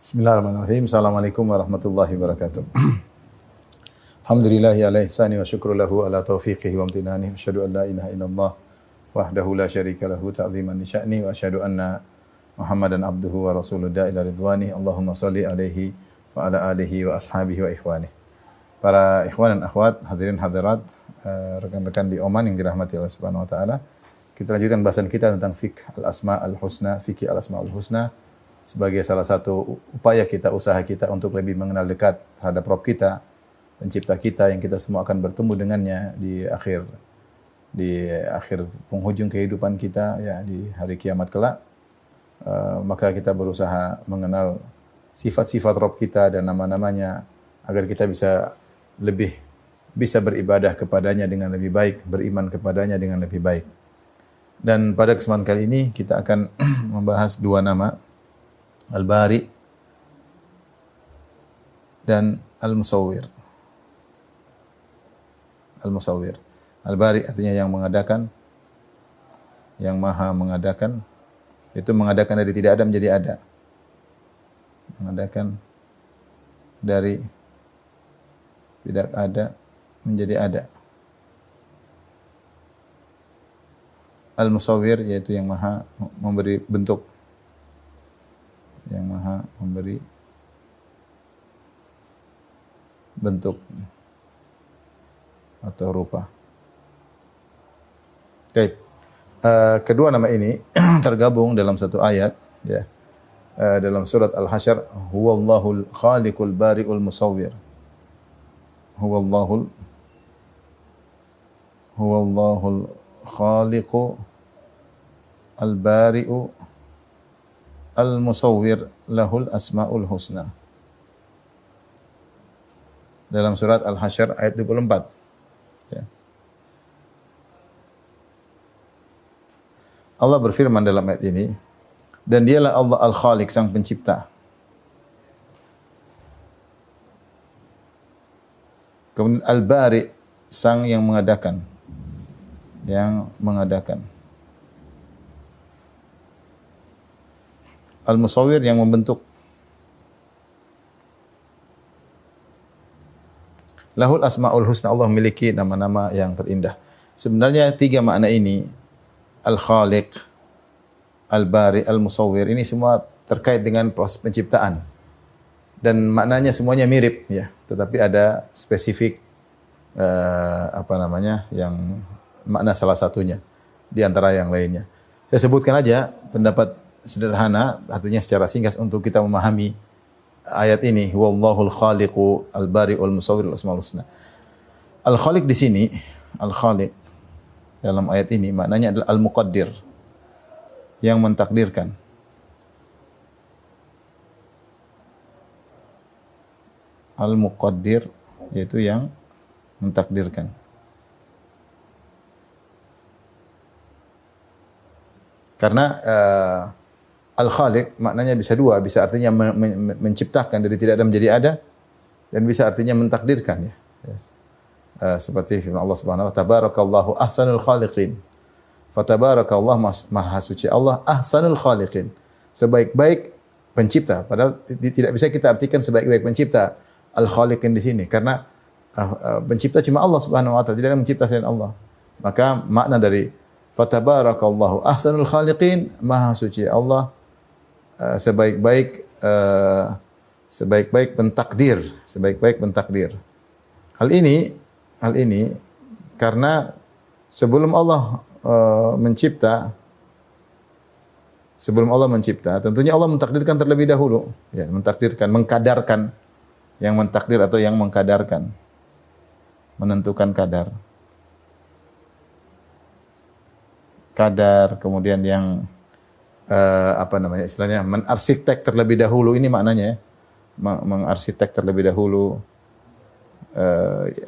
Bismillahirrahmanirrahim. Assalamualaikum warahmatullahi wabarakatuh. Alhamdulillahi ala ihsani wa syukru lahu ala taufiqihi wa amtinani. Asyhadu an la ilaha illallah wahdahu la syarika lahu ta'ziman li sya'ni. Wa asyhadu anna Muhammadan abduhu wa rasuluhu da'ila ridwani. Allahumma salli alaihi wa ala alihi wa ashabihi wa ikhwanihi. Para ikhwan dan akhwat, hadirin hadirat, rekan-rekan di Oman yang dirahmati Allah Subhanahu wa taala. Kita lanjutkan bahasan kita tentang fiqh al-asma al-husna, fikih al-asma al-husna, sebagai salah satu upaya kita, usaha kita untuk lebih mengenal dekat terhadap Rabb kita, pencipta kita yang kita semua akan bertemu dengannya di akhir penghujung kehidupan kita, ya, di hari kiamat kelak. Maka kita berusaha mengenal sifat-sifat Rabb kita dan nama-namanya agar kita bisa lebih bisa beribadah kepadanya dengan lebih baik, beriman kepadanya dengan lebih baik. Dan pada kesempatan kali ini kita akan membahas dua nama, Al-Bari dan Al-Musawwir. Al-Musawwir. Al-Bari artinya yang mengadakan, yang maha mengadakan, itu mengadakan dari tidak ada menjadi ada. Mengadakan dari tidak ada menjadi ada. Al-Musawwir yaitu yang maha memberi bentuk, yang maha memberi bentuk atau rupa. Baik, kedua nama ini tergabung dalam satu ayat, ya, dalam surat Al-Hasyr. Huwallahul khaliqul bari'ul musawwir. Huwallahul khaliqu al-bari'u al-musawwir lahul asma'ul husna. Dalam surat Al-Hasyr ayat 24. Ya. Allah berfirman dalam ayat ini, dan dialah Allah Al-Khaliq, sang pencipta. Kemudian Al-Bari, sang yang mengadakan. Yang mengadakan. Al-Musawwir yang membentuk. Lahul asma'ul husna, Allah memiliki nama-nama yang terindah. Sebenarnya tiga makna ini, Al-Khaliq, Al-Bari, Al-Musawwir, ini semua terkait dengan proses penciptaan. Dan maknanya semuanya mirip, ya, tetapi ada spesifik yang makna salah satunya di antara yang lainnya. Saya sebutkan aja pendapat sederhana, artinya secara singkat untuk kita memahami ayat ini. Wallahul khaliqu al-bari'ul musawwir al-asmaul husna. Al-khaliq di sini, al-khaliq dalam ayat ini maknanya adalah al-muqaddir, yang mentakdirkan. Al-muqaddir yaitu yang mentakdirkan. Karena Al-Khaliq maknanya bisa dua, bisa artinya menciptakan dari tidak ada menjadi ada, dan bisa artinya mentakdirkan, ya. Yes. Seperti firman Allah Subhanahu wa taala, tabarakallahu ahsanul khaliqin. Fatabarakallahu, maha suci Allah ahsanul khaliqin, sebaik-baik pencipta. Padahal tidak bisa kita artikan sebaik-baik pencipta Al-Khaliqin di sini, karena pencipta cuma Allah Subhanahu wa taala, tidak ada mencipta selain Allah. Maka makna dari fatabarakallahu ahsanul khaliqin, maha suci Allah sebaik-baik pentakdir. Hal ini karena sebelum Allah mencipta, tentunya Allah mentakdirkan terlebih dahulu, ya, mentakdirkan, mengkadarkan, yang mentakdir atau yang mengkadarkan, menentukan kadar, kemudian yang istilahnya menarsitek terlebih dahulu, ini maknanya, ya. Mengarsitek terlebih dahulu,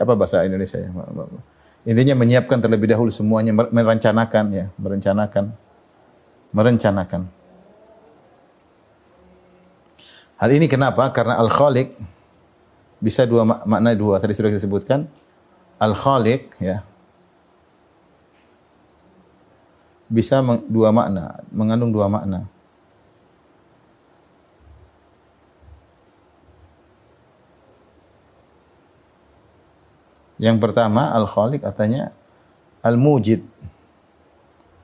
bahasa Indonesia, ya? Intinya menyiapkan terlebih dahulu semuanya, merencanakan, ya, merencanakan. Hal ini kenapa? Karena Al-Khaliq bisa dua makna, dua tadi sudah kita sebutkan. Al-Khaliq, ya, bisa mengandung dua makna. Yang pertama Al-Khaliq katanya Al-Mujid,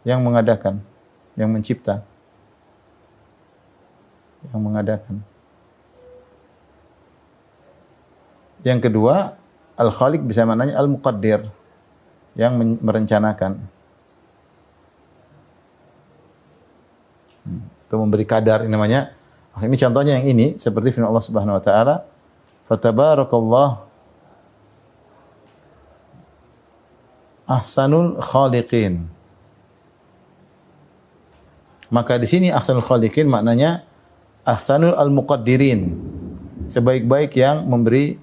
yang mengadakan, yang mencipta, yang mengadakan. Yang kedua Al-Khaliq bisa maknanya Al-Muqaddir, yang merencanakan atau memberi kadar, ini namanya. Ini contohnya yang ini seperti firman Allah Subhanahu wa taala, fatabarakallah ahsanul khaliqin. Maka di sini ahsanul khaliqin maknanya ahsanul al-muqaddirin. Sebaik-baik yang memberi,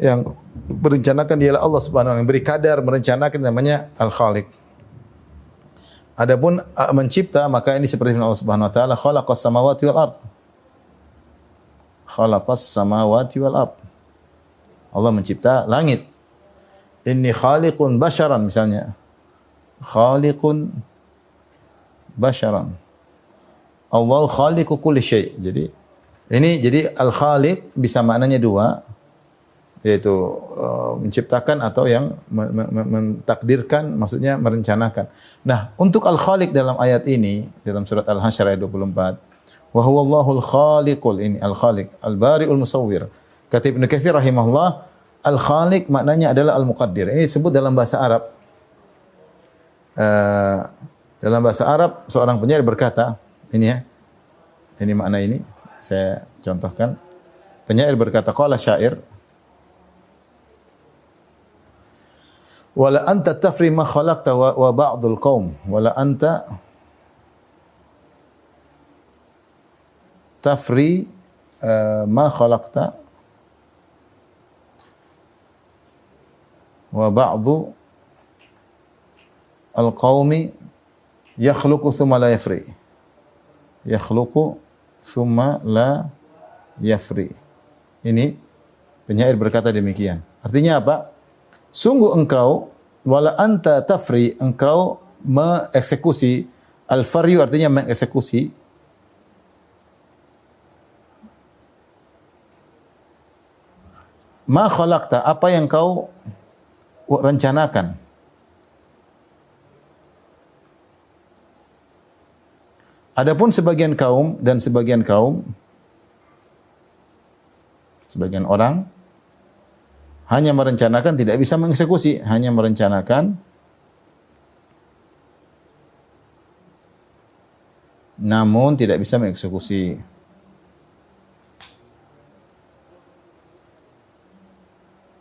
yang merencanakan dialah Allah Subhanahu wa taala, yang beri kadar, merencanakan, namanya al-khaliq. Adapun mencipta, maka ini seperti firman Allah Subhanahu wa taala, khalaqas samawati wal ard. Khalaqas samawati wal ard. Allah mencipta langit. Inni khaliqun basharan misalnya. Khaliqun basharan. Allah khaliqu kulli syai'. Jadi ini jadi al-khaliq bisa maknanya dua, yaitu menciptakan atau yang mentakdirkan, maksudnya merencanakan. Nah, untuk al-khaliq dalam ayat ini dalam surat Al-Hasyr ayat 24, wa huwallahul khaliqul, ini al-khaliq al-bari'ul musawwir. Kata Ibnu Katsir rahimahullah, al-khaliq maknanya adalah al-muqaddir. Ini disebut dalam bahasa Arab. Dalam bahasa Arab, seorang penyair berkata, ini ya, ini makna ini, saya contohkan. Penyair berkata, qala syair, wala anta tafri ma khalaqta wa ba'dul qawm, wala anta tafri ma khalaqta wa ba'du al-qawmi yakhluqu thumma la yafri. Yakhluqu thumma la yafri. Ini penyair berkata demikian. Artinya apa? Sungguh engkau, wala anta tafri, engkau mengeksekusi. Al-faryu artinya mengeksekusi. Ma khalaqta, apa yang kau rencanakan. Adapun sebagian kaum dan sebagian orang hanya merencanakan, tidak bisa mengeksekusi, hanya merencanakan. Namun tidak bisa mengeksekusi.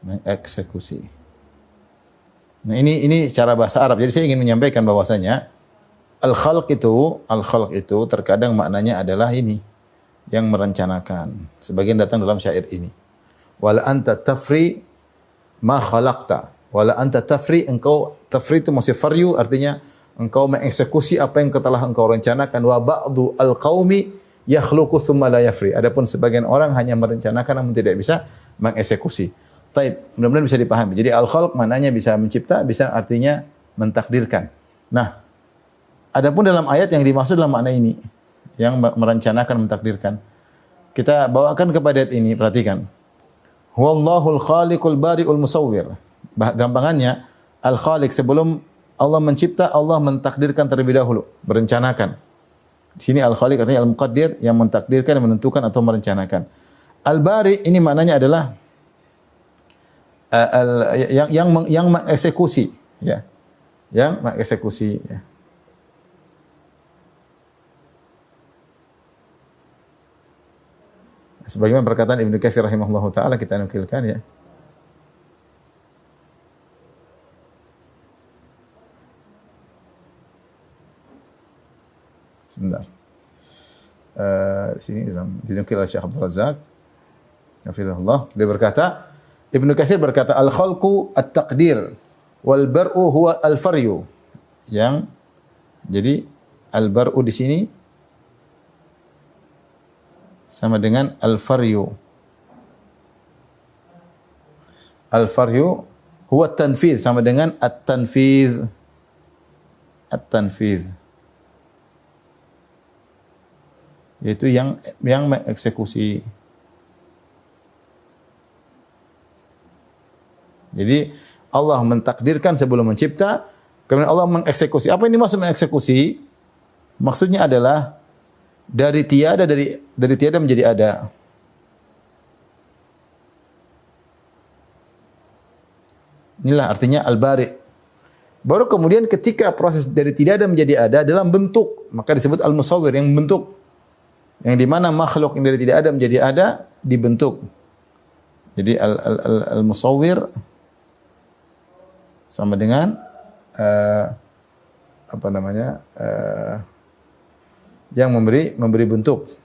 Mengeksekusi. Nah, ini cara bahasa Arab. Jadi saya ingin menyampaikan bahwasanya al-khalq itu terkadang maknanya adalah ini, yang merencanakan. Sebagian datang dalam syair ini. Wala anta tafri ma khalaqta. Wala anta tafri, engkau tafri itu maksudnya faryu, artinya engkau mengeksekusi apa yang telah engkau rencanakan. Wa ba'du al-qaumi yakhluqu thumma la yafri. Adapun sebagian orang hanya merencanakan namun tidak bisa mengeksekusi. Taib, mudah-mudahan bisa dipahami. Jadi al-khalq maknanya bisa mencipta, bisa artinya mentakdirkan. Nah, adapun dalam ayat yang dimaksud dalam makna ini, yang merencanakan, mentakdirkan. Kita bawakan kepada ayat ini, perhatikan. Huwallahul khaliqul bari'ul musawwir. Gampangannya, al-khaliq sebelum Allah mencipta, Allah mentakdirkan terlebih dahulu, merencanakan. Di sini al-khaliq artinya al-muqaddir, yang mentakdirkan, menentukan atau merencanakan. Al-bari ini maknanya adalah yang mengeksekusi, ya, yang mengeksekusi, ya. Sebagaimana perkataan Ibnu Katsir rahimahullahu taala kita nukilkan, ya. Sebentar, sini dalam dinukil oleh Syekh Abdul Razak, hafizahullah, dia berkata. Ibnu Katsir berkata, al-khalqu at-taqdir wal bar'u huwa al-faryu. Yang jadi al-bar'u di sini sama dengan al-faryu. Al-faryu huwa at-tanfidz sama dengan at-tanfidz. At-tanfidz yaitu yang mengeksekusi. Jadi Allah mentakdirkan sebelum mencipta, kemudian Allah mengeksekusi. Apa yang dimaksud mengeksekusi? Maksudnya adalah dari tiada menjadi ada. Inilah artinya al-bari. Baru kemudian ketika proses dari tidak ada menjadi ada dalam bentuk, maka disebut al-musawwir, yang bentuk, yang di mana makhluk yang dari tidak ada menjadi ada dibentuk. Jadi al-musawwir sama dengan yang memberi bentuk.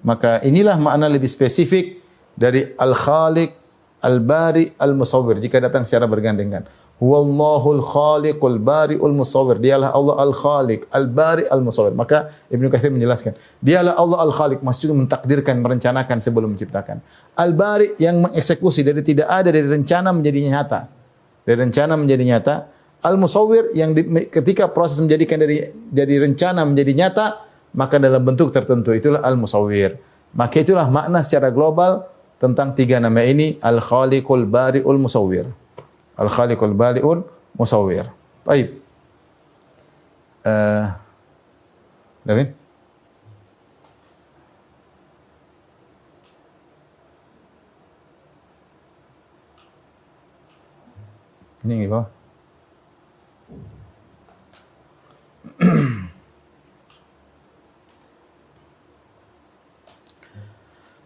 Maka inilah makna lebih spesifik dari al-khaliq, al-bari, al-musawwir jika datang secara bergandengan. Wallahul khaliqul bari'ul musawwir. Dialah Allah al-khaliq, al-bari, al-musawwir. Maka Ibnu Katsir menjelaskan, dialah Allah al-khaliq, maksudnya mentakdirkan, merencanakan sebelum menciptakan. Al-bari yang mengeksekusi dari tidak ada, dari rencana menjadi nyata. Dari rencana menjadi nyata. Al-musawwir yang ketika proses menjadikan dari rencana menjadi nyata, maka dalam bentuk tertentu, itulah al-musawwir. Maka itulah makna secara global tentang tiga nama ini, al-khaliqul bari'ul musawwir. Al-khaliqul bari'ul musawwir. Baik. Davin? Ini di bawah.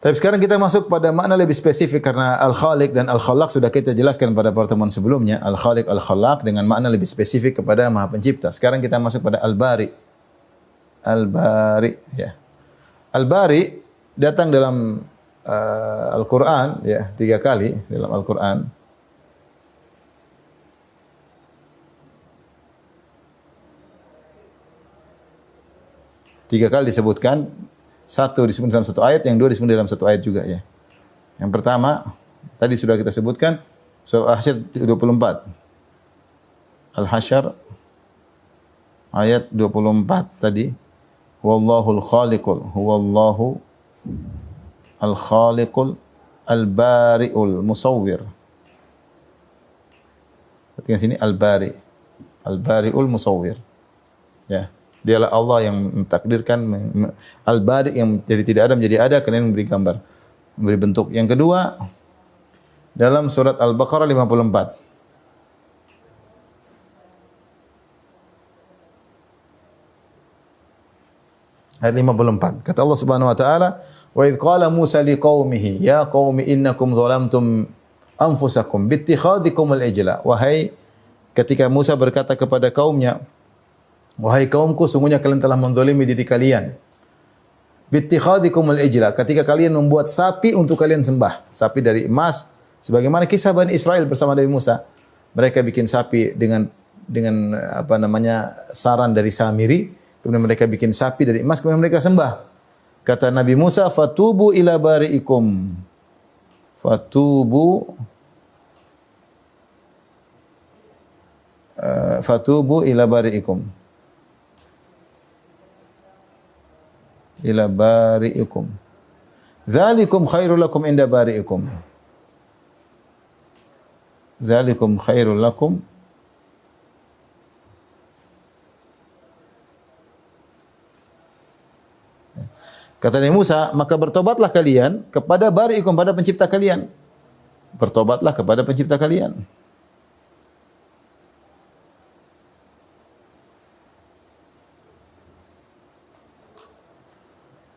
Tapi sekarang kita masuk pada makna lebih spesifik, karena al-khaliq dan al-khalaq sudah kita jelaskan pada pertemuan sebelumnya. Al-khaliq, al-khalaq dengan makna lebih spesifik kepada Maha Pencipta. Sekarang kita masuk pada al-bari. Al-bari, ya. Al-bari datang dalam Al-Quran, ya, 3 kali dalam Al-Quran. Tiga kali disebutkan. Satu disebut dalam satu ayat, yang dua disebut dalam satu ayat juga, ya. Yang pertama tadi sudah kita sebutkan, surah Al-Hasyr 24. Al-Hasyr ayat 24 tadi. Huwallahu al-khaliqul al-bari'ul musawwir. Perhatikan sini al-bari. Al-bari'ul musawwir. Ya. Dialah Allah yang mentakdirkan, al-bari yang dari tidak ada menjadi ada, kemudian memberi gambar, memberi bentuk. Yang kedua dalam surat Al-Baqarah 54. Ayat 54. Kata Allah Subhanahu wa taala, "Wa idz qala Musa liqaumihi, ya qaumi innakum zalamtum anfusakum biittikhadikum al-ijla." Wahai, ketika Musa berkata kepada kaumnya, "Wahai kaumku, sungguhnya kalian telah menzalimi diri kalian. Bittikhadikumul ijla, ketika kalian membuat sapi untuk kalian sembah, sapi dari emas, sebagaimana kisah Bani Israel bersama Nabi Musa. Mereka bikin sapi dengan saran dari Samiri, kemudian mereka bikin sapi dari emas, kemudian mereka sembah. Kata Nabi Musa, "Fatubu ila bari'ikum." Fatubu ila bari'ikum. Ila bari'ikum. Zalikum khairul lakum Kata Nabi Musa, maka bertobatlah kalian kepada bari'ikum, pada pencipta kalian. Bertobatlah kepada pencipta kalian.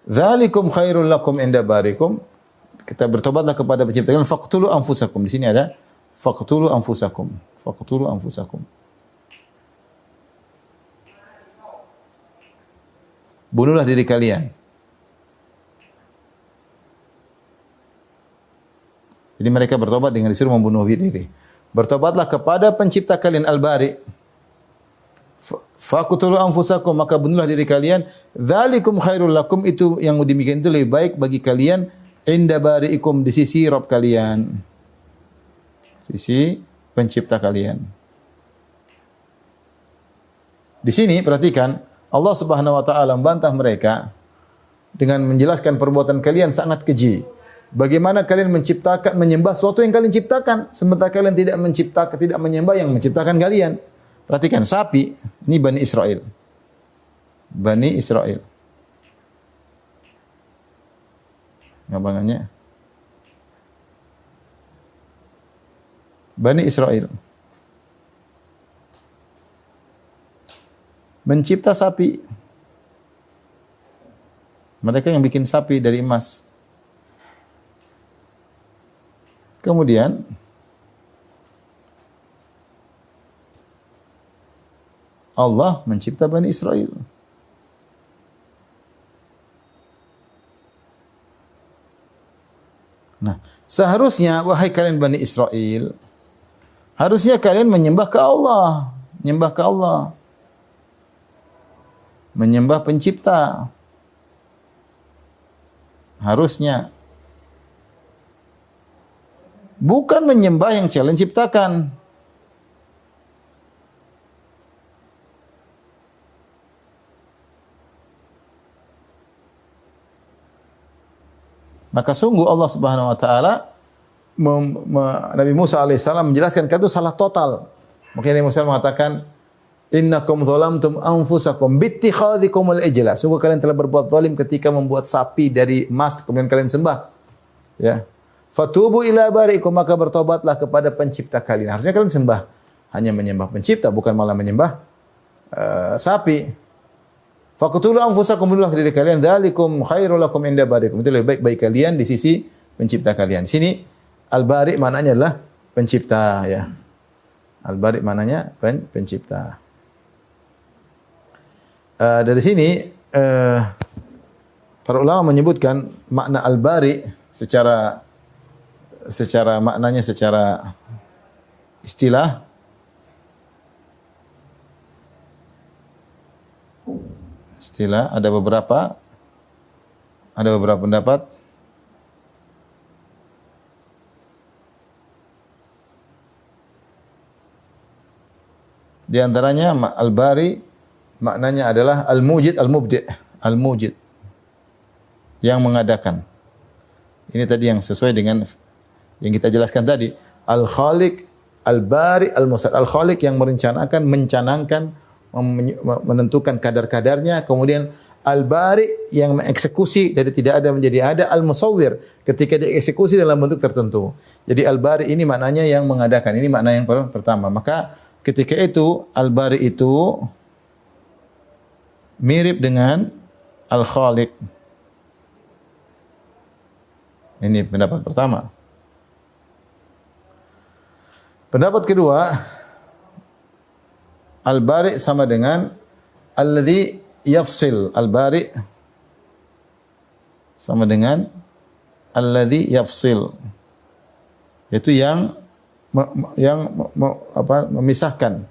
Dzalikum khairul lakum inda barikum. Kita bertobatlah kepada pencipta kalian. Faqtulu anfusakum. Di sini ada faqtulu anfusakum. Faqtulu anfusakum. Bunuhlah diri kalian. Jadi mereka bertobat dengan disuruh membunuh diri. Bertobatlah kepada pencipta kalian al-bari. Faqtulu anfusakum, maka bunuhlah diri kalian. Dzalikum khairul lakum, itu yang demikian itu lebih baik bagi kalian. Inda bari'ikum, di sisi Rabb kalian, sisi pencipta kalian. Di sini perhatikan, Allah Subhanahu wa taala membantah mereka dengan menjelaskan perbuatan kalian sangat keji. Bagaimana kalian menciptakan menyembah sesuatu yang kalian ciptakan sementara kalian tidak menciptakan, tidak menyembah yang menciptakan kalian. Perhatikan sapi, ini Bani Israel. Bani Israel. Gampangannya. Bani Israel mencipta sapi. Mereka yang bikin sapi dari emas. Kemudian Allah mencipta Bani Israel. Nah, seharusnya wahai kalian Bani Israel, harusnya kalian menyembah ke Allah, menyembah ke Allah. Menyembah pencipta. Harusnya bukan menyembah yang kalian ciptakan. Maka sungguh Allah Subhanahu wa taala Nabi Musa alaihi salam menjelaskan itu salah total. Makanya Nabi Musa mengatakan innakum zalamtum anfusakum bittikhadikumul ijla. Sungguh kalian telah berbuat zalim ketika membuat sapi dari emas kemudian kalian sembah. Ya. Fatubu ila barikum, maka bertobatlah kepada pencipta kalian. Harusnya kalian sembah, hanya menyembah pencipta, bukan malah menyembah sapi. Faqtulu anfusakum, bunuhlah diri kalian, dzalikum khairul lakum inda barikum. Itu lebih baik bagi kalian di sisi pencipta kalian. Di sini al-bari maknanya adalah pencipta, ya. Al-bari maknanya pencipta. Dari sini para ulama menyebutkan makna al-bari secara maknanya, secara istilah ada beberapa pendapat. Di antaranya al-bari maknanya adalah al-mujid al-mubdi', al-mujid yang mengadakan. Ini tadi yang sesuai dengan yang kita jelaskan tadi, al-khaliq, al-bari, al-musad. Al-khaliq yang merencanakan, mencanangkan, menentukan kadar-kadarnya. Kemudian al-bari yang mengeksekusi dari tidak ada menjadi ada. Al-musawwir ketika dieksekusi dalam bentuk tertentu. Jadi al-bari ini maknanya yang mengadakan. Ini makna yang pertama. Maka ketika itu al-bari itu mirip dengan al-khaliq. Ini pendapat pertama. Pendapat kedua, al-bari sama dengan alladhi yafsil. Al-bari sama dengan alladhi yafsil, yaitu yang memisahkan,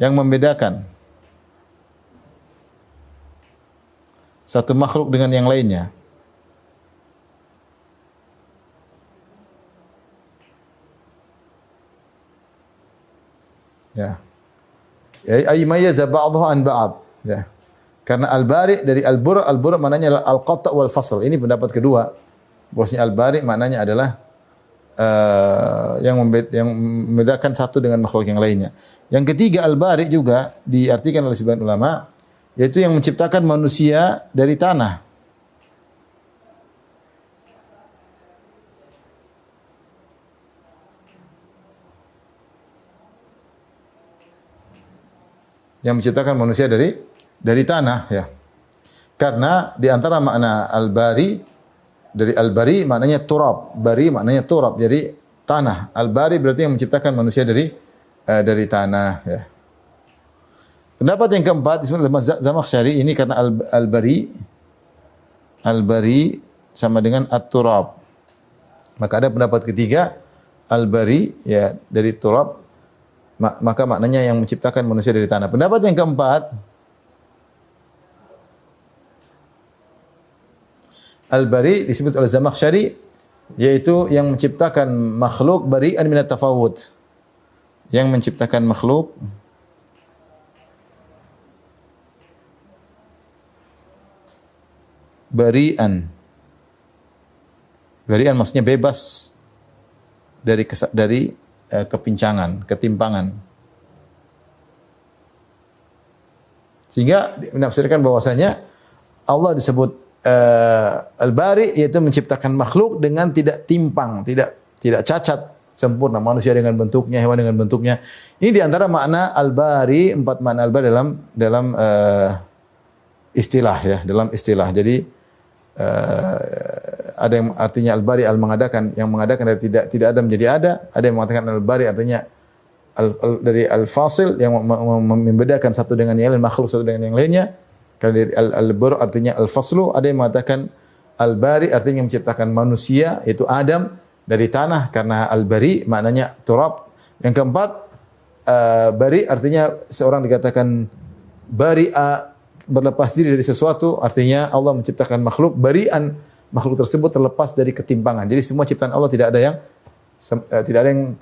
yang membedakan satu makhluk dengan yang lainnya. Ya. Ay mayyaza ba'dhahu an ba'd. Ya. Karena al-bari dari al-bur' maknanya al-qata' wal fasl. Ini pendapat kedua. Bahwasanya al-bari maknanya adalah yang membedakan satu dengan makhluk yang lainnya. Yang ketiga al-bari juga diartikan oleh sebagian ulama yaitu yang menciptakan manusia dari tanah. Yang menciptakan manusia dari tanah, ya. Karena di antara makna al-bari dari al-bari maknanya turab, bari maknanya turab, jadi tanah. Al-bari berarti yang menciptakan manusia dari tanah, ya. Pendapat yang keempat disebut oleh Zamakhsyari ini karena al-bari sama dengan at-turab. Maka ada pendapat ketiga al-bari ya dari turab, maka maknanya yang menciptakan manusia dari tanah. Pendapat yang keempat, al-bari disebut oleh Zamakhsyari yaitu yang menciptakan makhluk bari'an minat tafawud, yang menciptakan makhluk bari'an. Bari'an maksudnya bebas dari kepincangan, ketimpangan. Sehingga menafsirkan bahwasanya Allah disebut Al-Bari, yaitu menciptakan makhluk dengan tidak timpang, tidak cacat, sempurna, manusia dengan bentuknya, hewan dengan bentuknya. Ini diantara makna Al-Bari, empat makna Al-Bari dalam istilah ya, dalam istilah. Jadi ada yang artinya Al-Bari al-mengadakan, yang mengadakan dari tidak ada menjadi ada yang mengatakan Al-Bari artinya dari al-fasil, yang membedakan satu dengan yang lain, makhluk satu dengan yang lainnya. Kalau dari al-bar artinya al-faslu, ada yang mengatakan Al-Bari artinya menciptakan manusia, yaitu Adam dari tanah, karena Al-Bari maknanya turab. Yang keempat, Bari artinya seorang dikatakan bari'a, berlepas diri dari sesuatu, artinya Allah menciptakan makhluk bari'an, makhluk tersebut terlepas dari ketimpangan. Jadi semua ciptaan Allah tidak ada yang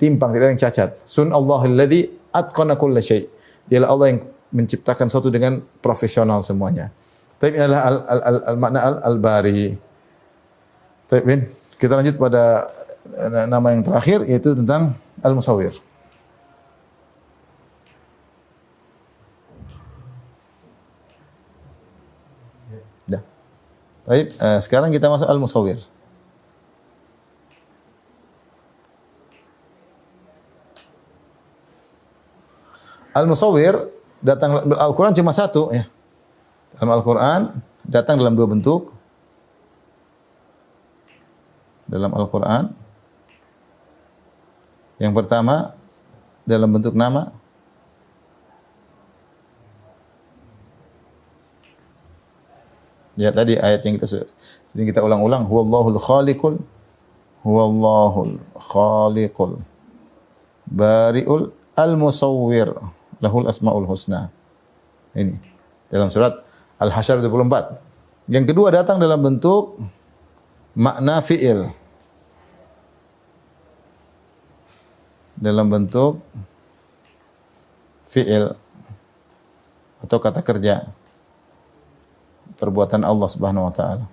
timpang, tidak ada yang cacat. Sunnallahil ladzi atqana kulla syai'. Dialah Allah yang menciptakan sesuatu dengan profesional semuanya. Tapi ini adalah makna al-Bari. Tapi kita lanjut pada nama yang terakhir, yaitu tentang al-Musawwir. Baik, sekarang kita masuk al-Musawwir. Al-Musawwir datang dalam Al-Qur'an cuma satu ya. Dalam Al-Qur'an datang dalam dua bentuk. Dalam Al-Qur'an yang pertama dalam bentuk nama. Ya tadi ayat yang kita ulang-ulang, huwallahul khaliqul bari'ul al-musawwir lahul asmaul husna. Ini dalam surat Al-Hasyr 24. Yang kedua datang dalam bentuk makna fi'il. Dalam bentuk fi'il atau kata kerja, perbuatan Allah Subhanahu wa taala.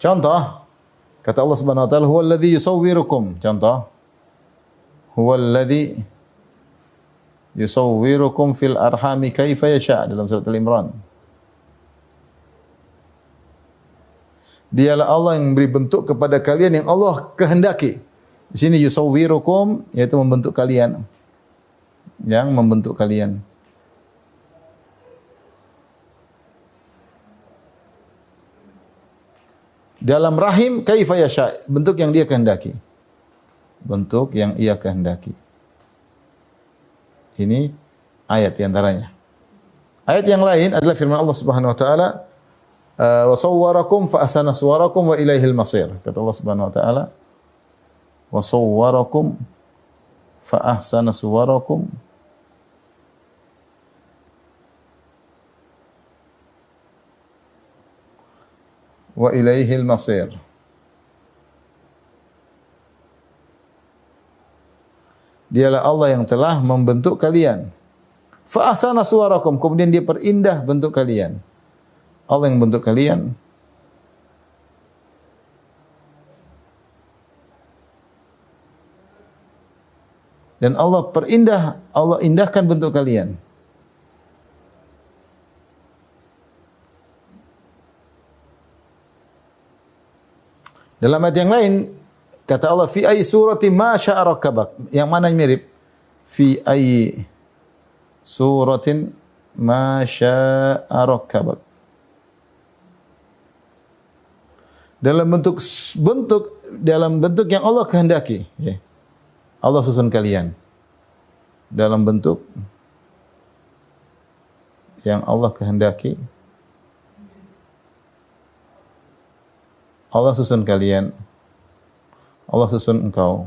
Contoh, kata Allah Subhanahu wa taala, "Huwallazi yusawwirukum." Contoh, "Huwallazi yusawwirukum fil arhami kaifa yasha." Dalam surat Al-Imran. Dialah Allah yang memberi bentuk kepada kalian yang Allah kehendaki. Di sini yusawwirukum yaitu membentuk kalian. Yang membentuk kalian. Dalam rahim kaifa yasha, bentuk yang dia kehendaki. Bentuk yang ia kehendaki. Ini ayat di antaranya. Ayat yang lain adalah firman Allah Subhanahu wa taala, "Wa sawwarakum fa ahsana suwarakum wa ilaihil masir." Kata Allah Subhanahu wa taala, "Wa sawwarakum fa ahsana suwarakum." Wa ilaihil masir. Dialah Allah yang telah membentuk kalian. Fa ahsana suwarakum, kemudian dia perindah bentuk kalian. Allah yang bentuk kalian. Dan Allah perindah, Allah indahkan bentuk kalian. Dalam ayat yang lain kata Allah, fi ayyi surati ma syaa rakkabak, yang mana mirip, fi ayyi suratin ma syaa rakkabak, dalam bentuk yang Allah kehendaki, Allah susun kalian dalam bentuk yang Allah kehendaki. Allah susun kalian. Allah susun engkau.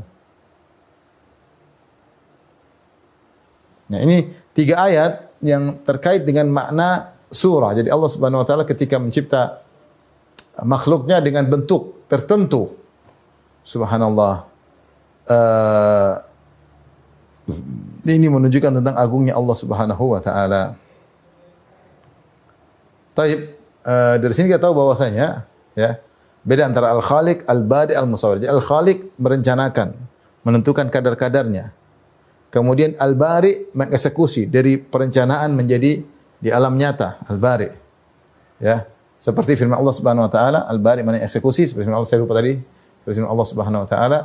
Nah, ini tiga ayat yang terkait dengan makna surah. Jadi Allah Subhanahu wa taala ketika mencipta makhluknya dengan bentuk tertentu. Subhanallah. Ini menunjukkan tentang agungnya Allah Subhanahu wa taala. Taib, dari sini kita tahu bahwasanya ya, beda antara al-khaliq, al-badi, al-musawwir. Al-khaliq merencanakan, menentukan kadar-kadarnya. Kemudian al-bari mengeksekusi dari perencanaan menjadi di alam nyata, al-bari. Ya, seperti firman Allah Subhanahu wa taala, al-bari mana eksekusi, seperti firman Allah saya lupa tadi, firman Allah Subhanahu wa taala,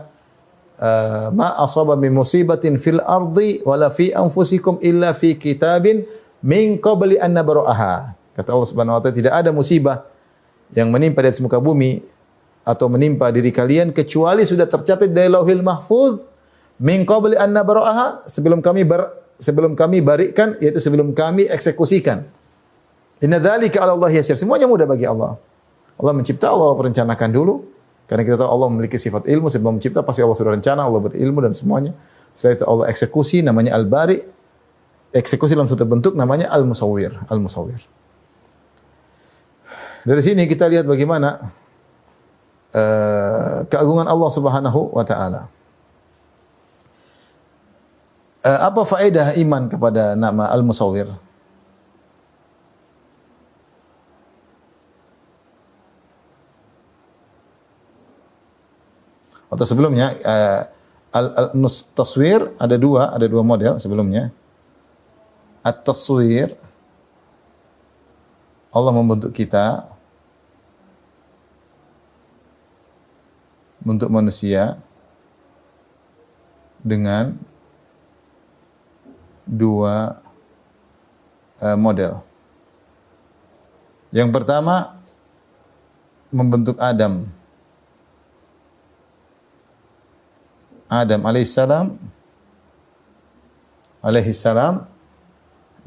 ma asaba min musibatin fil ardi wala fi anfusikum illa fi kitabin min qabli an nabra'aha. Kata Allah Subhanahu wa taala, tidak ada musibah yang menimpa di atas muka bumi atau menimpa diri kalian kecuali sudah tercatat dari Lauhil Mahfuz min qabli an nabra'aha, sebelum kami barikan, yaitu sebelum kami eksekusikan. Inna dzalika 'ala Allah yasir. Semuanya mudah bagi Allah. Allah mencipta, Allah perencanakan dulu, karena kita tahu Allah memiliki sifat ilmu. Sebelum mencipta pasti Allah sudah rencana, Allah berilmu dan semuanya. Setelah itu Allah eksekusi, namanya al-bari. Eksekusi dalam suatu bentuk namanya al-musawwir, al-musawwir. Dari sini kita lihat bagaimana keagungan Allah Subhanahu wa taala. Apa faedah iman kepada nama Al-Musawwir? Atau sebelumnya Al-Taswir ada dua model sebelumnya. At-Taswir, Allah membentuk kita, bentuk manusia dengan dua model. Yang pertama membentuk Adam. Adam alaihissalam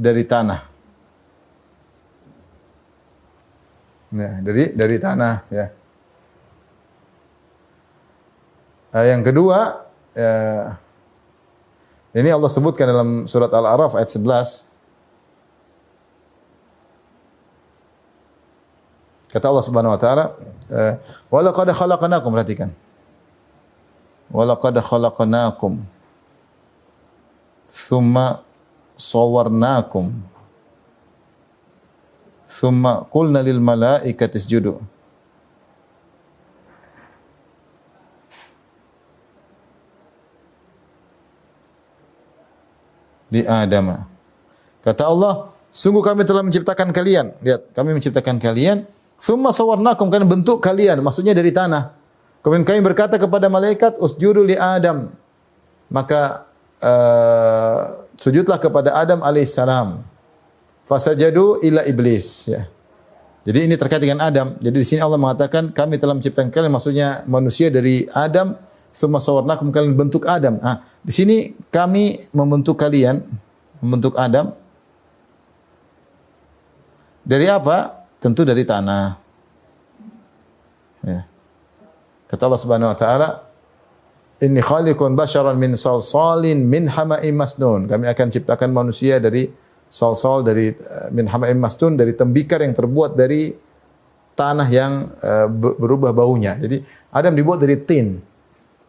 dari tanah. Nah, dari tanah ya. Yang kedua, ini Allah sebutkan dalam surat Al-A'raf ayat 11. Kata Allah Subhanahu wa taala, "Walaqad khalaqnakum", perhatikan. "Walaqad khalaqnakum tsumma sawwarnakum tsumma qulna lil malaikati isjudu." Di Adama. Kata Allah, sungguh kami telah menciptakan kalian. Lihat, kami menciptakan kalian. Tsumma sawwarnakum, karena bentuk kalian, maksudnya dari tanah. Kemudian kami berkata kepada malaikat, usjudu li Adam. Maka sujudlah kepada Adam alaihissalam. Fasajadu ila iblis. Ya. Jadi ini terkait dengan Adam. Jadi di sini Allah mengatakan, kami telah menciptakan kalian, maksudnya manusia dari Adam. Tsumma sawwarnakum, kalian bentuk Adam. Ah, di sini kami membentuk kalian, membentuk Adam. Dari apa? Tentu dari tanah. Ya. Kata Allah Subhanahu wa taala, "Inni khaliqun basharan min salsalin min hama'in masnun." Kami akan ciptakan manusia dari salsal, dari min hama'in masnun, dari tembikar yang terbuat dari tanah yang berubah baunya. Jadi Adam dibuat dari tin.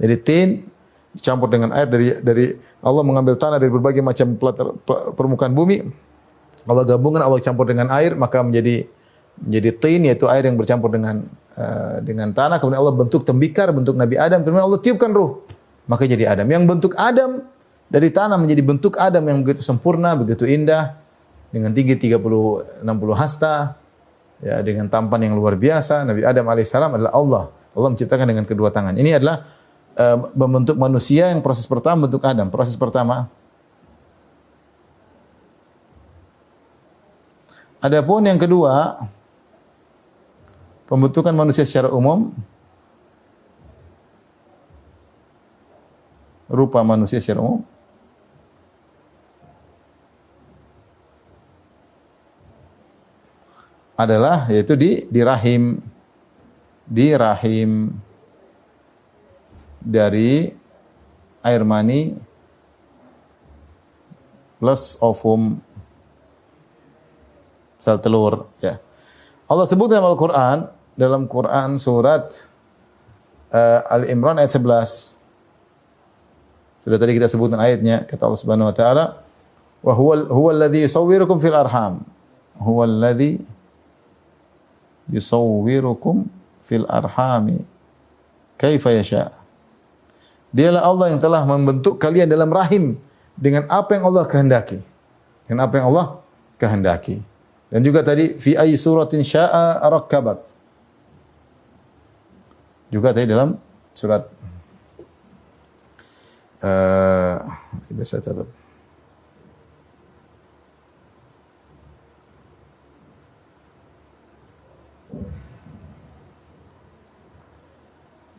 Jadi tin dicampur dengan air dari Allah mengambil tanah dari berbagai macam permukaan bumi. Allah gabungkan, Allah campur dengan air, maka menjadi tin, yaitu air yang bercampur dengan tanah. Kemudian Allah bentuk tembikar, bentuk Nabi Adam. Kemudian Allah tiupkan ruh, maka jadi Adam. Yang bentuk Adam dari tanah menjadi bentuk Adam yang begitu sempurna, begitu indah, dengan tinggi 30-60 hasta, ya, dengan tampan yang luar biasa. Nabi Adam alaihissalam adalah Allah. Allah menciptakan dengan kedua tangan. Ini adalah membentuk manusia yang proses pertama bentuk Adam. Proses pertama. Adapun yang kedua, pembentukan manusia secara umum, rupa manusia secara umum. Adalah yaitu di rahim dari air mani plus ovum, sel telur, ya. Allah sebut dalam Quran surat Al-Imran ayat 11. Sudah tadi kita sebutkan ayatnya. Kata Allah Subhanahu wa taala, "Wa huwa alladzi yusawwirukum fil arham." Huwa alladzi yusawwirukum fil arhami kaifa yasha. Dialah Allah yang telah membentuk kalian dalam rahim dengan apa yang Allah kehendaki. Dengan apa yang Allah kehendaki. Dan juga tadi fi ayyi suratin syaa rakkabak. Juga tadi dalam surat bisa catat.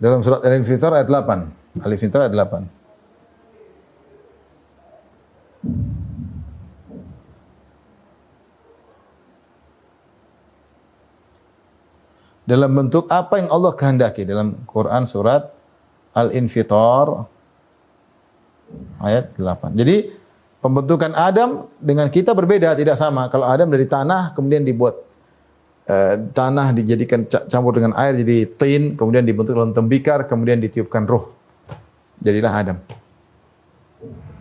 Dalam surat Al-Infitar ayat 8. Al-Infitar ayat 8. Dalam bentuk apa yang Allah kehendaki dalam Quran surat Al-Infitar ayat 8. Jadi pembentukan Adam dengan kita berbeda, tidak sama. Kalau Adam dari tanah kemudian dibuat tanah dijadikan campur dengan air jadi tin, kemudian dibentuk dalam tembikar, kemudian ditiupkan ruh. Jadilah Adam.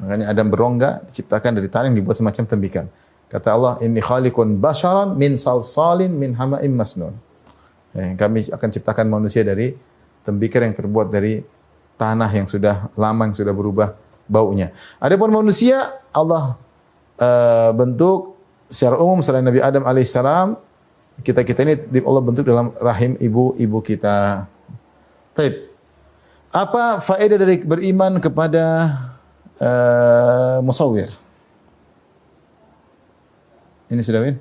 Makanya Adam berongga diciptakan dari tanah yang dibuat semacam tembikar. Kata Allah, "Inni khaliqun basharan min salsalin min hama'im masnun." Kami akan ciptakan manusia dari tembikar yang terbuat dari tanah yang sudah lama, yang sudah berubah baunya. Adapun manusia, Allah bentuk secara umum selain Nabi Adam alaihissalam, kita ini Allah bentuk dalam rahim ibu kita. Taib. Apa faedah dari beriman kepada musawwir? Ini sudah win?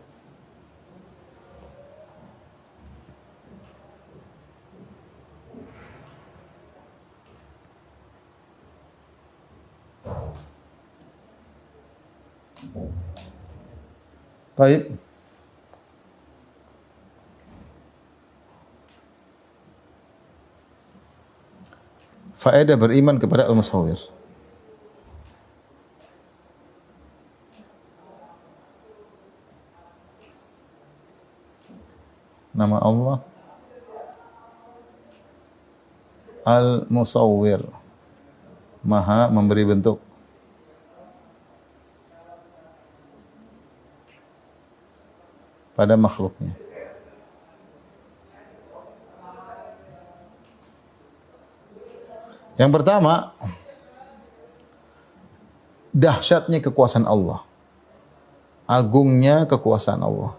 Baik. Faedah beriman kepada al-musawwir. Nama Allah Al-Musawwir, Maha memberi bentuk. Pada makhluknya. Yang pertama, dahsyatnya kekuasaan Allah, agungnya kekuasaan Allah.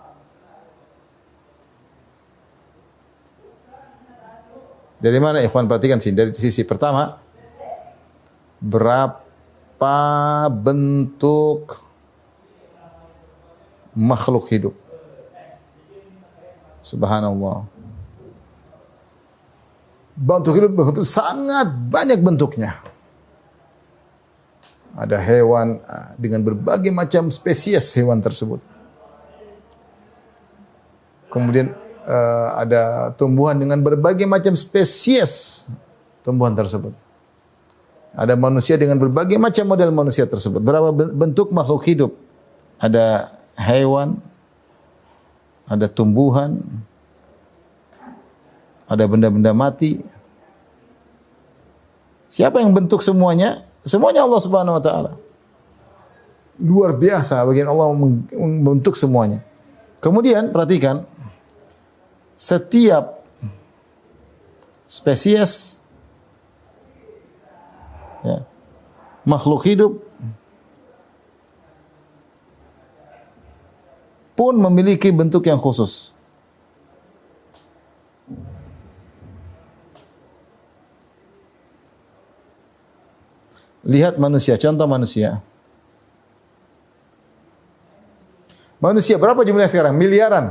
Dari mana ikhwan perhatikan sih? Dari sisi pertama, berapa bentuk makhluk hidup? Subhanallah. Bentuk hidup begitu sangat banyak bentuknya. Ada hewan dengan berbagai macam spesies hewan tersebut. Kemudian ada tumbuhan dengan berbagai macam spesies tumbuhan tersebut. Ada manusia dengan berbagai macam model manusia tersebut. Berapa bentuk makhluk hidup? Ada hewan, ada tumbuhan, ada benda-benda mati. Siapa yang bentuk semuanya? Semuanya Allah Subhanahu wa taala. Luar biasa bagian Allah membentuk semuanya. Kemudian perhatikan, setiap spesies ya, makhluk hidup pun memiliki bentuk yang khusus. Lihat manusia, contoh manusia. Manusia berapa jumlahnya sekarang? Miliaran.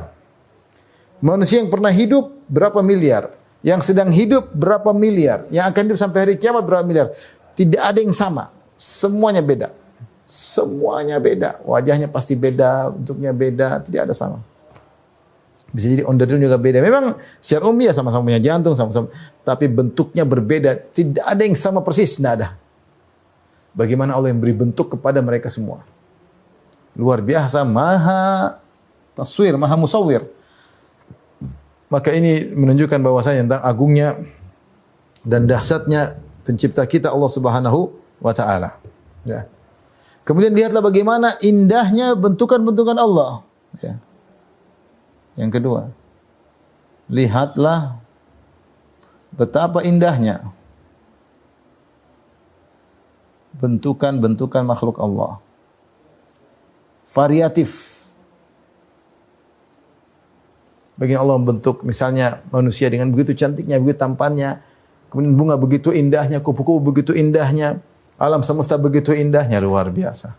Manusia yang pernah hidup berapa miliar? Yang sedang hidup berapa miliar? Yang akan hidup sampai hari kiamat berapa miliar? Tidak ada yang sama. Semuanya beda. Semuanya beda, wajahnya pasti beda, bentuknya beda, tidak ada sama. Bisa jadi onderdil juga beda. Memang secara umum ya sama-sama punya jantung, sama-sama, tapi bentuknya berbeda. Tidak ada yang sama persis, tidak ada. Bagaimana Allah yang beri bentuk kepada mereka semua? Luar biasa, Maha Taswir, Maha Musawwir. Maka ini menunjukkan bahwasanya tentang agungnya dan dahsyatnya pencipta kita Allah Subhanahu wa taala. Ya. Kemudian lihatlah bagaimana indahnya bentukan-bentukan Allah. Ya. Yang kedua, lihatlah betapa indahnya bentukan-bentukan makhluk Allah. Variatif. Bagian Allah membentuk misalnya manusia dengan begitu cantiknya, begitu tampannya. Kemudian bunga begitu indahnya, kupu-kupu begitu indahnya. Alam semesta begitu indahnya, luar biasa.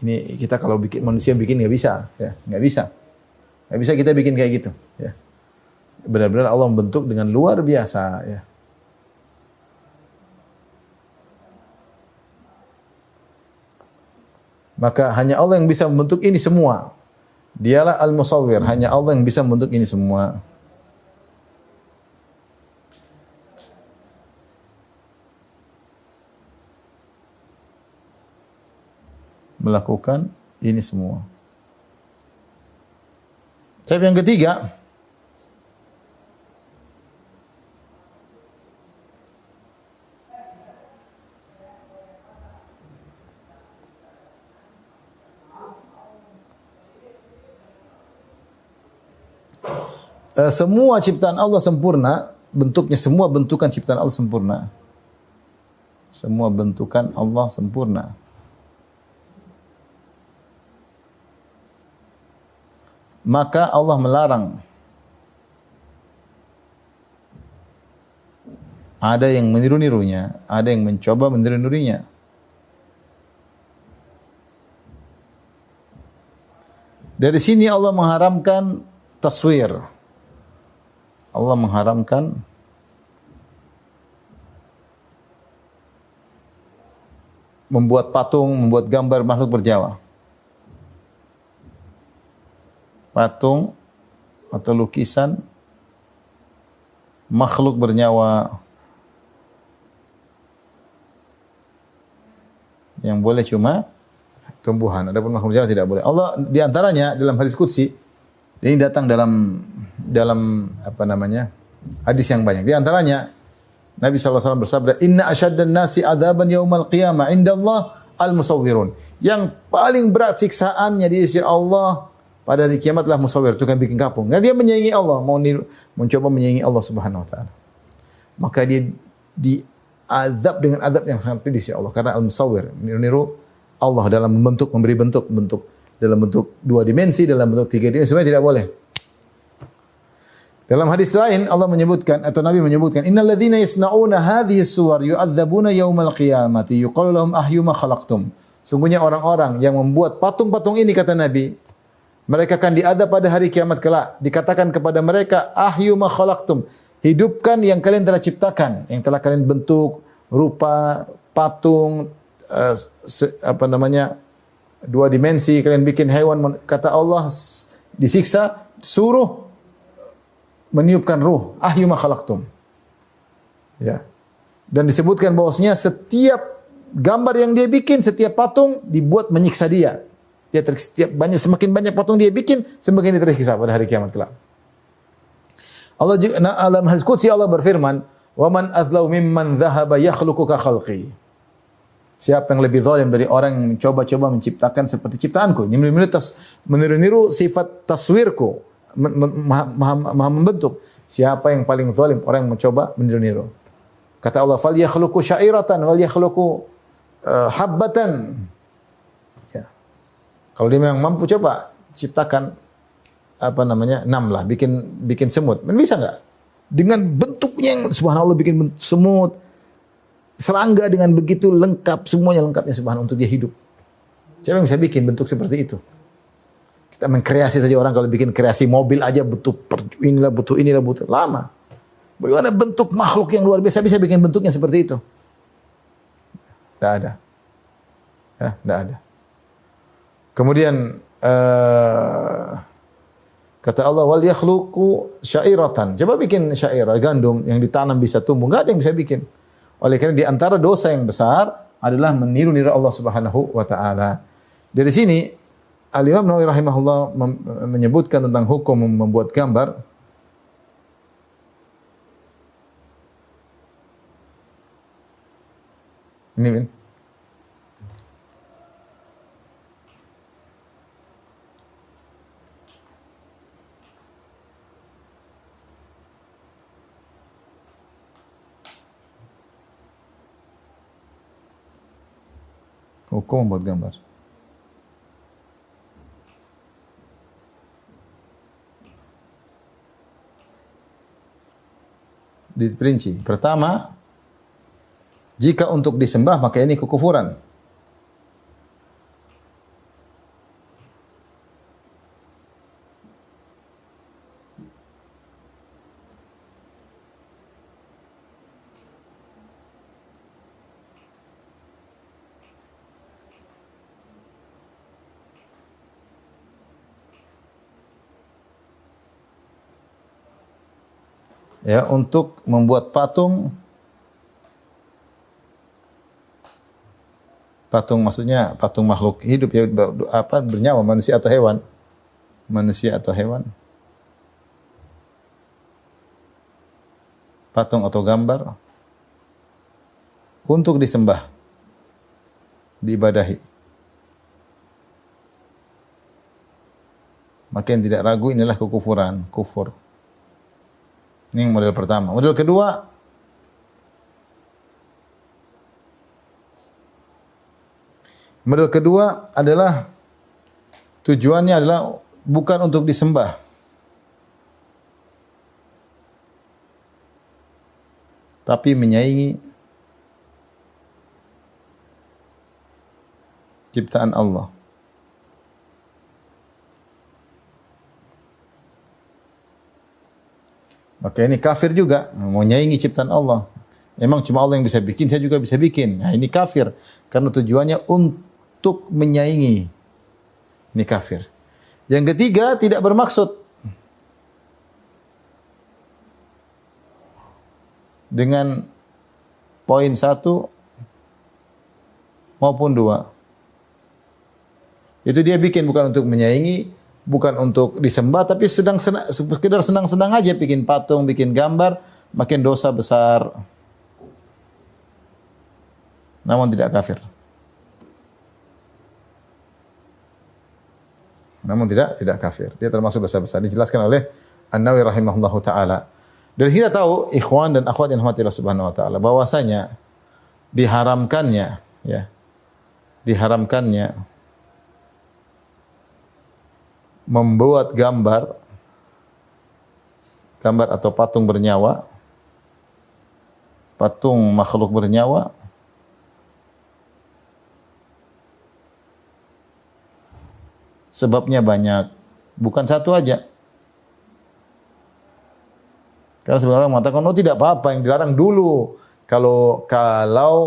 Ini kita kalau bikin manusia bikin nggak bisa. Ya, nggak bisa. Nggak bisa kita bikin kayak gitu. Ya. Benar-benar Allah membentuk dengan luar biasa. Ya. Maka hanya Allah yang bisa membentuk ini semua. Dialah Al-Musawwir. Hanya Allah yang bisa membentuk ini semua. Melakukan ini semua. Tapi yang ketiga, semua ciptaan Allah sempurna, bentuknya semua bentukan ciptaan Allah sempurna. Semua bentukan Allah sempurna. Maka Allah melarang ada yang meniru-nirunya, ada yang mencoba meniru-nirunya. Dari sini Allah mengharamkan taswir. Allah mengharamkan membuat patung, membuat gambar makhluk berjawa. Patung atau lukisan makhluk bernyawa yang boleh cuma tumbuhan, adapun makhluk berjawa tidak boleh. Allah di antaranya dalam hadis qudsi ini datang dalam apa namanya hadis yang banyak. Di antaranya Nabi SAW bersabda, Inna ashaddan nasi adaban yaumal qiyamah indallah al-musawwirun. Yang paling berat siksaannya di sisi Allah pada hari kiamatlah musawwir, tukang bikin kapung. Nah, dia menyaingi Allah, mau mencoba menyaingi Allah Subhanahu wa taala. Maka dia diazab dengan azab yang sangat pedih di sisi Allah karena al-musawwir, meniru Allah dalam membentuk, memberi bentuk dalam bentuk dua dimensi, dalam bentuk tiga dimensi, sebenarnya tidak boleh. Dalam hadis lain Allah menyebutkan atau Nabi menyebutkan innalladzina yasnauna hadhihi suwar yu'adzabuna yaumal qiyamati yuqalu lahum ahyuma khalaqtum. Sungguhnya orang-orang yang membuat patung-patung ini kata Nabi, mereka akan diadab pada hari kiamat kelak. Dikatakan kepada mereka ahyuma khalaqtum, hidupkan yang kalian telah ciptakan, yang telah kalian bentuk rupa patung apa namanya dua dimensi, kalian bikin hewan, kata Allah disiksa suruh meniupkan ruh, ahyuma khalaqtum. Ya. Dan disebutkan bahwasanya setiap gambar yang dia bikin, setiap patung dibuat menyiksa dia. Dia semakin banyak patung dia bikin, semakin dia tersiksa pada hari kiamat kelak. Allah alam hadis qudsi Allah berfirman, "Wa man azlamu mimman dhahaba yakhluqu ka khalqi." Siapa yang lebih zalim dari orang yang mencoba-coba menciptakan seperti ciptaanku? Ini meniru-niru sifat taswirku. Maha membentuk. Siapa yang paling zalim? Orang yang mencoba meniru-niru. Kata Allah, "Fal yakhluqu sya'iratan wal yakhluqu habbatan." Ya. Kalau dia memang mampu, coba ciptakan apa namanya? Namlah, bikin semut. Bisa enggak? Dengan bentuknya yang subhanallah, bikin semut, serangga dengan begitu lengkap, semuanya lengkapnya subhanallah untuk dia hidup. Siapa yang bisa bikin bentuk seperti itu? Kita mengkreasi saja, orang kalau bikin kreasi mobil aja butuh lama. Bagaimana bentuk makhluk yang luar biasa bisa bikin bentuknya seperti itu? Tidak ada. Ya, tidak ada. Kemudian kata Allah, wal yakhluqu syairatan. Coba bikin syairah, gandum yang ditanam bisa tumbuh. Enggak ada yang bisa bikin. Oleh karena di antara dosa yang besar adalah meniru-niru Allah Subhanahu wa taala. Dari sini Al-Imam Nawawi rahimahullah menyebutkan tentang hukum membuat gambar. Ini. Hukum membuat gambar. Diperinci. Pertama, jika untuk disembah maka ini kekufuran. Ya, untuk membuat patung maksudnya patung makhluk hidup ya, apa bernyawa manusia atau hewan, patung atau gambar untuk disembah, diibadahi. Maka yang tidak ragu inilah kekufuran, kufur. Ini model pertama. Model kedua, adalah tujuannya adalah bukan untuk disembah. Tapi menyaingi ciptaan Allah. Maka ini kafir juga, mau nyaingi ciptaan Allah. Emang cuma Allah yang bisa bikin, saya juga bisa bikin. Nah, ini kafir karena tujuannya untuk menyaingi. Ini kafir. Yang ketiga, tidak bermaksud dengan poin 1 maupun 2. Itu dia bikin bukan untuk menyaingi, bukan untuk disembah, tapi sekedar senang-senang aja bikin patung, bikin gambar, makin dosa besar. Namun tidak kafir. Namun tidak kafir. Dia termasuk dosa besar. Dijelaskan oleh An-Nawawi rahimahullahu taala. Dari kita tahu, ikhwan dan akhwat yang dirahmati Allah Subhanahu wa taala, bahwasanya diharamkannya membuat gambar atau patung bernyawa, patung makhluk bernyawa, sebabnya banyak, bukan satu aja. Karena sebenarnya orang mengatakan, oh tidak apa-apa, yang dilarang dulu kalau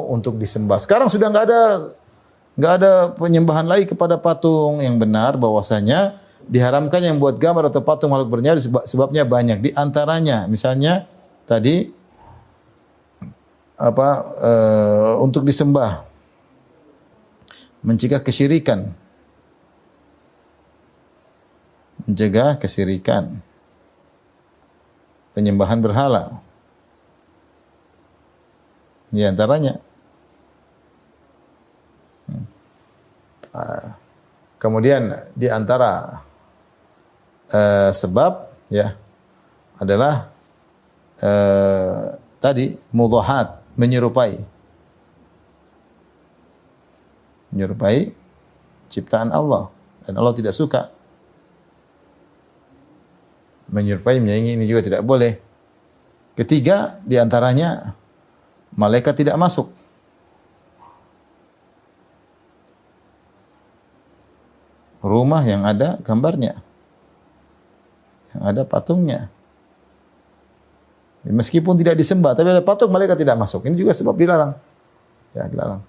untuk disembah. Sekarang sudah nggak ada penyembahan lagi kepada patung. Yang benar bahwasanya diharamkan yang buat gambar atau patung makhluk bernyawa, sebabnya banyak. Di antaranya misalnya tadi untuk disembah, mencegah kesyirikan, penyembahan berhala. Di antaranya. Kemudian di antara sebab ya adalah tadi mudhahat, menyerupai ciptaan Allah, dan Allah tidak suka menyerupai, menyaingi, ini juga tidak boleh. Ketiga di antaranya malaikat tidak masuk. Rumah yang ada gambarnya, yang ada patungnya. Meskipun tidak disembah, tapi ada patung, malaikat tidak masuk. Ini juga sebab dilarang. Ya, dilarang.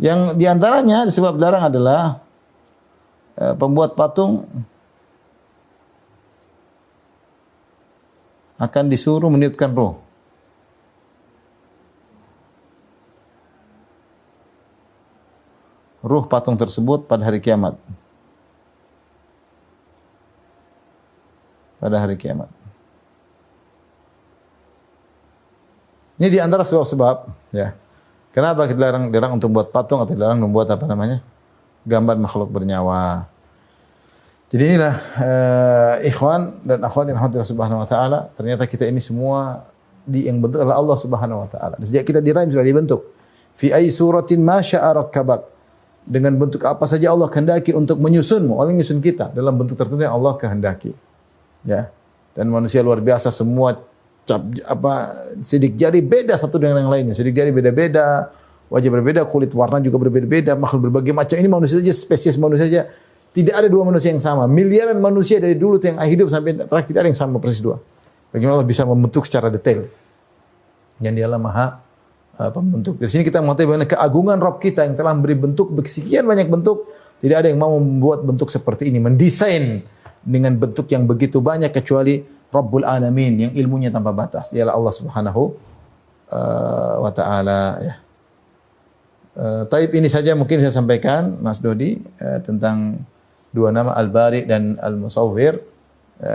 Yang diantaranya sebab dilarang adalah pembuat patung akan disuruh meniupkan roh. Ruh patung tersebut pada hari kiamat. Ini di antara sebab-sebab, ya. Kenapa kita dilarang untuk buat patung atau dilarang membuat gambar makhluk bernyawa. Jadi inilah ikhwan dan akhwat yang dirahmati Allah Subhanahu wa taala, ternyata kita ini semua yang bentuk adalah Allah Subhanahu wa taala. Sejak kita diraih sudah dibentuk. Fi ay suratin ma sya'arakabak. Dengan bentuk apa saja Allah kehendaki untuk menyusunmu, Allah menyusun kita dalam bentuk tertentu yang Allah kehendaki. Ya. Dan manusia luar biasa, semua sidik jari beda satu dengan yang lainnya. Sidik jari beda-beda, wajah berbeda, kulit warna juga berbeda-beda, makhluk berbagai macam. Ini manusia saja, spesies manusia saja, tidak ada dua manusia yang sama. Miliaran manusia dari dulu yang hidup sampai terakhir tidak ada yang sama persis dua. Bagaimana Allah bisa membentuk secara detail? Yang Dialah Maha Pembentuk. Di sini kita mengetahui bagaimana keagungan Rabb kita yang telah memberi bentuk sekian banyak bentuk, tidak ada yang mau membuat bentuk seperti ini, mendesain dengan bentuk yang begitu banyak kecuali Rabbul Alamin yang ilmunya tanpa batas. Dialah Allah Subhanahu wa taala, ya. Taib, ini saja mungkin saya sampaikan Mas Dodi tentang dua nama Al-Bari dan Al-Musawwir.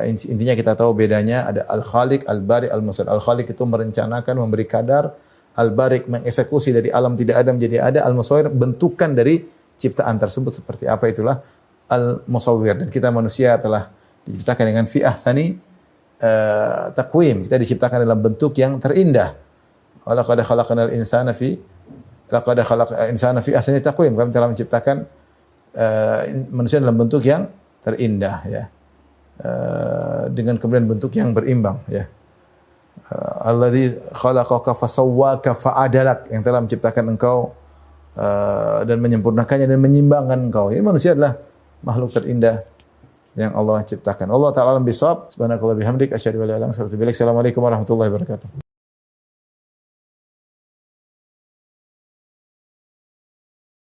Intinya kita tahu bedanya, ada Al-Khaliq, Al-Bari, Al-Musawwir. Al-Khaliq itu merencanakan, memberi kadar. Al-Barik mengeksekusi dari alam tidak ada menjadi ada. Al-Musawwir bentukan dari ciptaan tersebut seperti apa, itulah Al-Musawwir. Dan kita manusia telah diciptakan dengan fi ahsani taqwim. Kita diciptakan dalam bentuk yang terindah. Laqad khalaqnal insana fi ahsani taqwim. Kami telah menciptakan manusia dalam bentuk yang terindah, ya. Dengan kemudian bentuk yang berimbang, ya. Alladzi khalaqaka fasawwaka fa'adalak, yang telah menciptakan engkau dan menyempurnakannya dan menyimbangkan engkau. Ini manusia adalah makhluk terindah yang Allah ciptakan. Allah Ta'ala alam bisawab. Subhanakallah bihamdik asyhadu an la ilaha illa anta astaghfiruka wa atubu ilaik. Assalamualaikum warahmatullahi wabarakatuh.